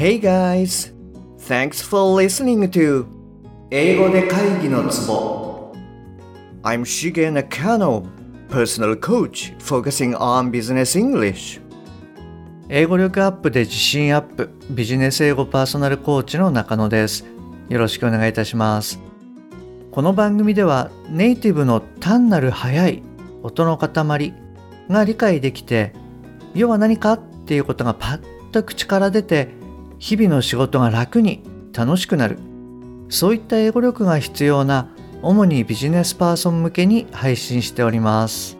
Hey guys! Thanks for listening to 英語で会議のツボ I'm Shige Nakano, personal coach focusing on business English 英語力アップで自信アップ、ビジネス英語パーソナルコーチの中野です。よろしくお願いいたします。この番組ではネイティブの単なる速い音の塊が理解できて、要は何かっていうことがパッと口から出て、日々の仕事が楽に楽しくなる、そういった英語力が必要な主にビジネスパーソン向けに配信しております。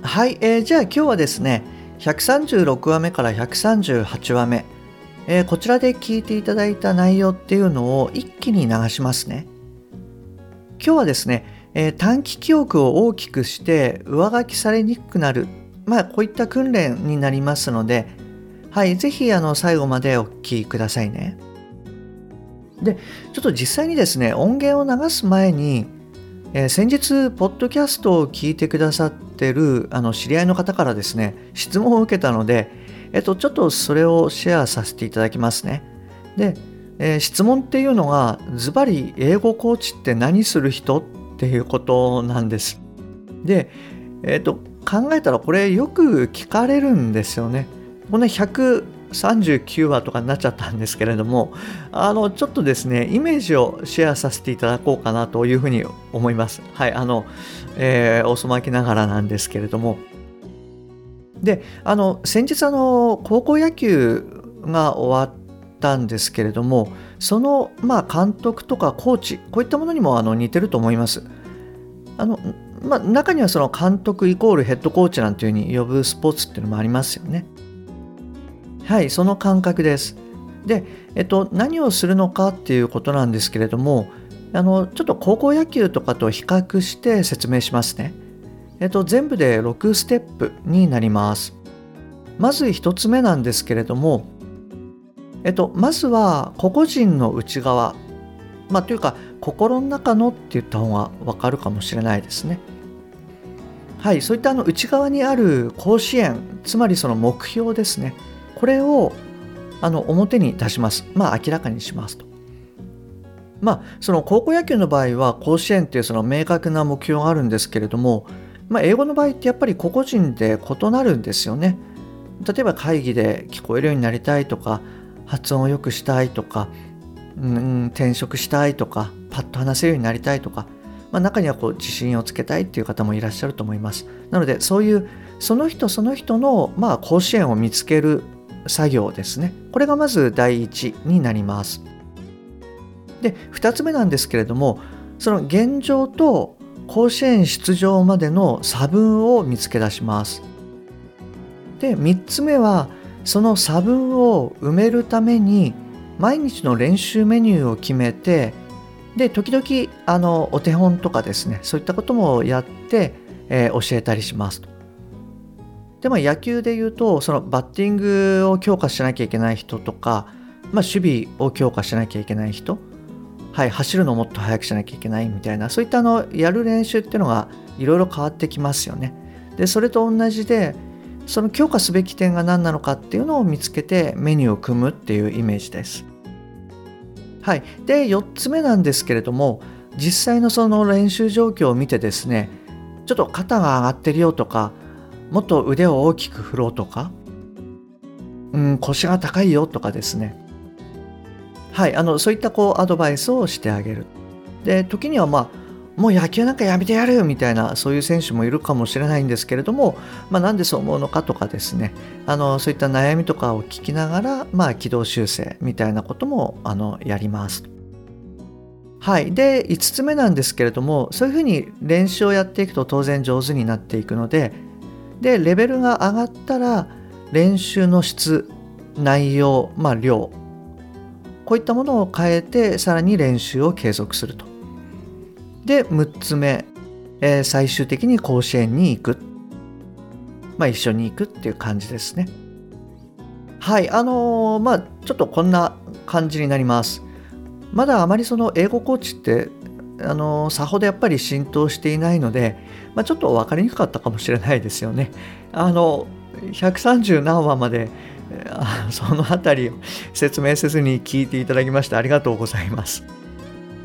はい、じゃあ今日はですね136話目から138話目、こちらで聞いていただいた内容っていうのを一気に流しますね。今日はですね、短期記憶を大きくして上書きされにくくなる、こういった訓練になりますので、はい、ぜひ最後までお聞きくださいね。で、ちょっと実際にですね、音源を流す前に、先日ポッドキャストを聞いてくださってる知り合いの方からですね、質問を受けたので、ちょっとそれをシェアさせていただきますね。で、質問っていうのがズバリ英語コーチって何する人っていうことなんです。で、考えたらこれよく聞かれるんですよね。この139話とかになっちゃったんですけれども、ちょっとですねイメージをシェアさせていただこうかなというふうに思います。はい、遅まきながらなんですけれども、で先日高校野球が終わったんですけれども、その監督とかコーチ、こういったものにも似てると思います。中にはその監督イコールヘッドコーチなんていう風に呼ぶスポーツっていうのもありますよね。はい、その感覚です。で、何をするのかっていうことなんですけれども、ちょっと高校野球とかと比較して説明しますね。全部で6ステップになります。まず1つ目なんですけれども、まずは個々人の内側、というか心の中のって言った方が分かるかもしれないですね。はい、そういった内側にある甲子園、つまりその目標ですね。これを表に出します。明らかにしますと。その高校野球の場合は甲子園っていうその明確な目標があるんですけれども、英語の場合ってやっぱり個々人で異なるんですよね。例えば会議で聞こえるようになりたいとか、発音を良くしたいとか、転職したいとか、パッと話せるようになりたいとか、中にはこう自信をつけたいっていう方もいらっしゃると思います。なのでそういうその人その人の甲子園を見つける作業ですね。これがまず第一になります。で、2つ目なんですけれども、その現状と甲子園出場までの差分を見つけ出します。で、3つ目はその差分を埋めるために毎日の練習メニューを決めて、で時々お手本とかですね、そういったこともやって、教えたりしますと。で野球でいうとそのバッティングを強化しなきゃいけない人とか、守備を強化しなきゃいけない人、はい、走るのをもっと速くしなきゃいけないみたいな、そういったやる練習っていうのがいろいろ変わってきますよね。でそれと同じでその強化すべき点が何なのかっていうのを見つけてメニューを組むっていうイメージです。はい、で4つ目なんですけれども、実際のその練習状況を見てですね、ちょっと肩が上がってるよとか、もっと腕を大きく振ろうとか、腰が高いよとかですね。はい、そういったアドバイスをしてあげる。で、時にはもう野球なんかやめてやるよみたいな、そういう選手もいるかもしれないんですけれども、なんでそう思うのかとかですね、そういった悩みとかを聞きながら、軌道修正みたいなこともやります。はい、で5つ目なんですけれども、そういうふうに練習をやっていくと当然上手になっていくので、レベルが上がったら練習の質、内容、量、こういったものを変えてさらに練習を継続すると。で6つ目、最終的に甲子園に行く、一緒に行くっていう感じですね。はい、ちょっとこんな感じになります。まだあまりその英語コーチってさほどやっぱり浸透していないので、ちょっと分かりにくかったかもしれないですよね。130何話までそのあたり説明せずに聞いていただきましてありがとうございます。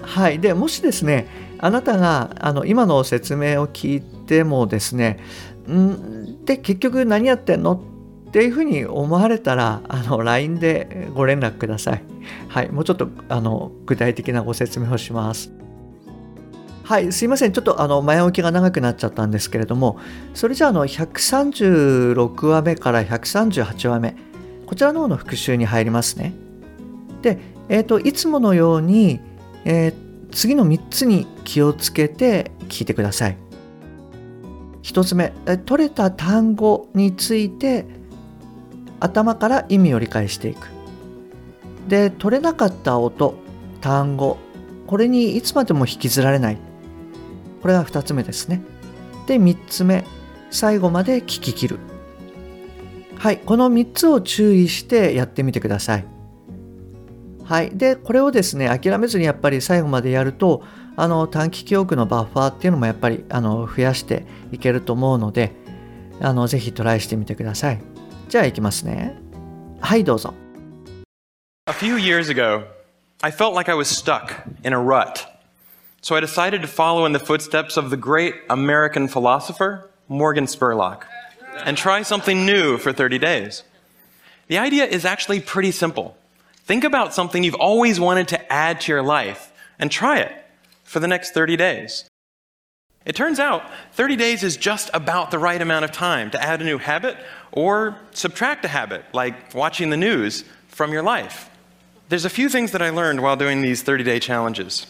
はい。でもしですね、あなたが今の説明を聞いてもですね、で結局何やってんのっていうふうに思われたらLINE でご連絡ください。はい。もうちょっと具体的なご説明をします。はい。すいません、ちょっと前置きが長くなっちゃったんですけれども、それじゃあ136話目から138話目、こちらの方の復習に入りますね。で、いつものように、次の3つに気をつけて聞いてください。1つ目、取れた単語について頭から意味を理解していく。で、取れなかった音、単語、これにいつまでも引きずられない。これが2つ目ですね。で、3つ目、最後まで聞き切る。はい。この3つを注意してやってみてください。はい。で、これをですね、諦めずにやっぱり最後までやると、短期記憶のバッファーっていうのもやっぱり増やしていけると思うので、ぜひトライしてみてください。じゃあいきますね。はい、どうぞ。A few years ago, I felt like I was stuck in a rut. So I decided to follow in the footsteps of the great American philosopher, Morgan Spurlock.And try something new for 30 days. The idea is actually pretty simple. Think about something you've always wanted to add to your life and try it for the next 30 days. It turns out 30 days is just about the right amount of time to add a new habit or subtract a habit, like watching the news, from your life. There's a few things that I learned while doing these 30-day challenges.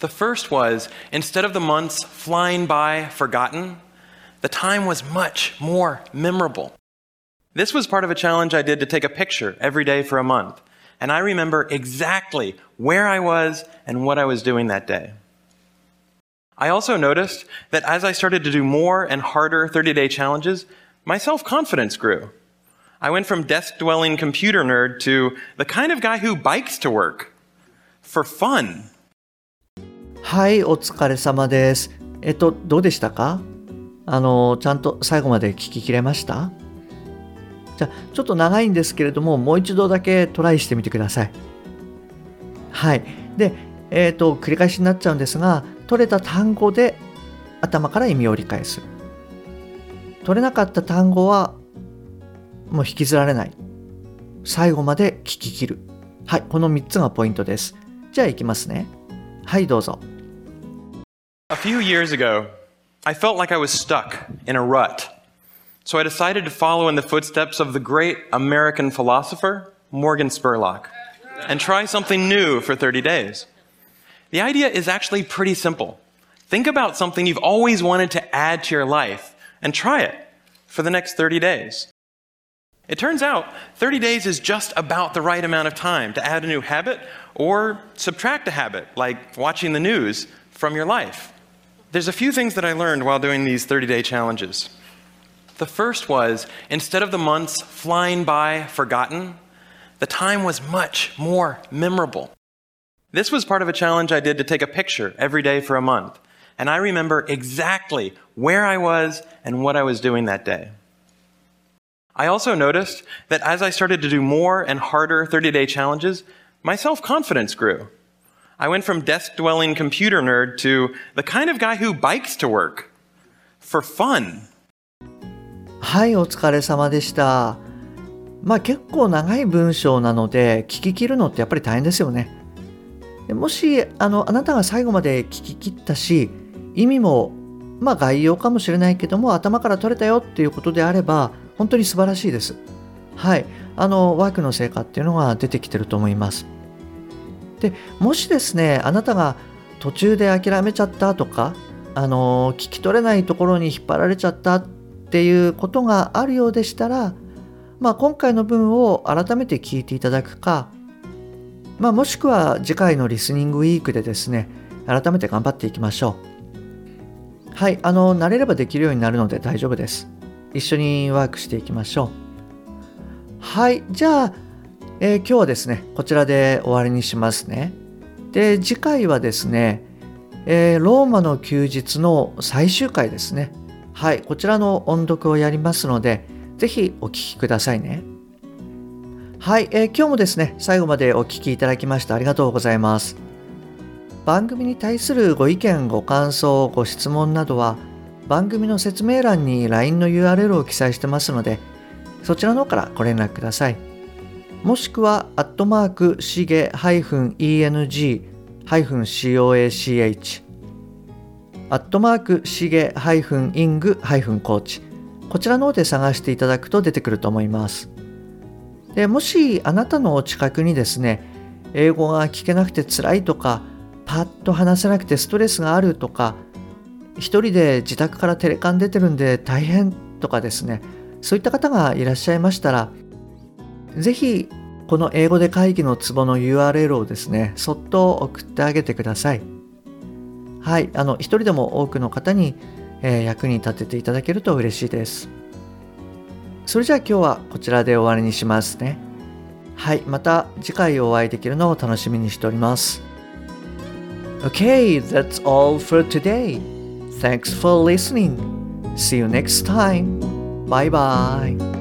The first was, instead of the months flying by forgotten,The time was much more memorable. This was part of a challenge I did to take a picture every day for a month, and I remember exactly where I was and what I was doing that day. I also noticed that as I started to do more and harder 30-day challenges, my self-confidence grew. I went from desk-dwelling computer nerd to the kind of guy who bikes to work for fun. Hi, お疲れ様です。どうでしたか?ちゃんと最後まで聞き切れました？じゃあちょっと長いんですけれども、もう一度だけトライしてみてください。はい。で、繰り返しになっちゃうんですが、取れた単語で頭から意味を理解する。取れなかった単語はもう引きずられない。最後まで聞き切る。はい。この3つがポイントです。じゃあいきますね。はい、どうぞ。A few years ago.I felt like I was stuck in a rut. So I decided to follow in the footsteps of the great American philosopher, Morgan Spurlock, and try something new for 30 days. The idea is actually pretty simple. Think about something you've always wanted to add to your life and try it for the next 30 days. It turns out 30 days is just about the right amount of time to add a new habit or subtract a habit, like watching the news, from your life.There's a few things that I learned while doing these 30-day challenges. The first was, instead of the months flying by forgotten, the time was much more memorable. This was part of a challenge I did to take a picture every day for a month, and I remember exactly where I was and what I was doing that day. I also noticed that as I started to do more and harder 30-day challenges, my self-confidence grew.I went from desk-dwelling computer nerd to the kind of guy who bikes to work for fun. はい、お疲れ様でした。結構長い文章なので聞き切るのってやっぱり大変ですよね。もしあなたが最後まで聞き切ったし、意味も概要かもしれないけども頭から取れたよっていうことであれば本当に素晴らしいです。はい、ワークの成果っていうのが出てきてると思います。でもしですね、あなたが途中で諦めちゃったとか、聞き取れないところに引っ張られちゃったっていうことがあるようでしたら、今回の文を改めて聞いていただくか、もしくは次回のリスニングウィークでですね、改めて頑張っていきましょう。はい、慣れればできるようになるので大丈夫です。一緒にワークしていきましょう。はい、じゃあ今日はですね、こちらで終わりにしますね。で、次回はですね、ローマの休日の最終回ですね。はい、こちらの音読をやりますので、ぜひお聞きくださいね。はい、今日もですね、最後までお聞きいただきましてありがとうございます。番組に対するご意見、ご感想、ご質問などは、番組の説明欄に LINE の URL を記載してますので、そちらの方からご連絡ください。もしくは、@shige-eng-coach、@shige-ing-coach、こちらの方で探していただくと出てくると思います。でもしあなたのお近くにですね、英語が聞けなくて辛いとか、パッと話せなくてストレスがあるとか、一人で自宅からテレカン出てるんで大変とかですね、そういった方がいらっしゃいましたら、ぜひこの英語で会議のツボの URL をですね、そっと送ってあげてください。はい、一人でも多くの方に、役に立てていただけると嬉しいです。それじゃあ今日はこちらで終わりにしますね。はい、また次回お会いできるのを楽しみにしております。Okay, that's all for today. Thanks for listening. See you next time. Bye bye.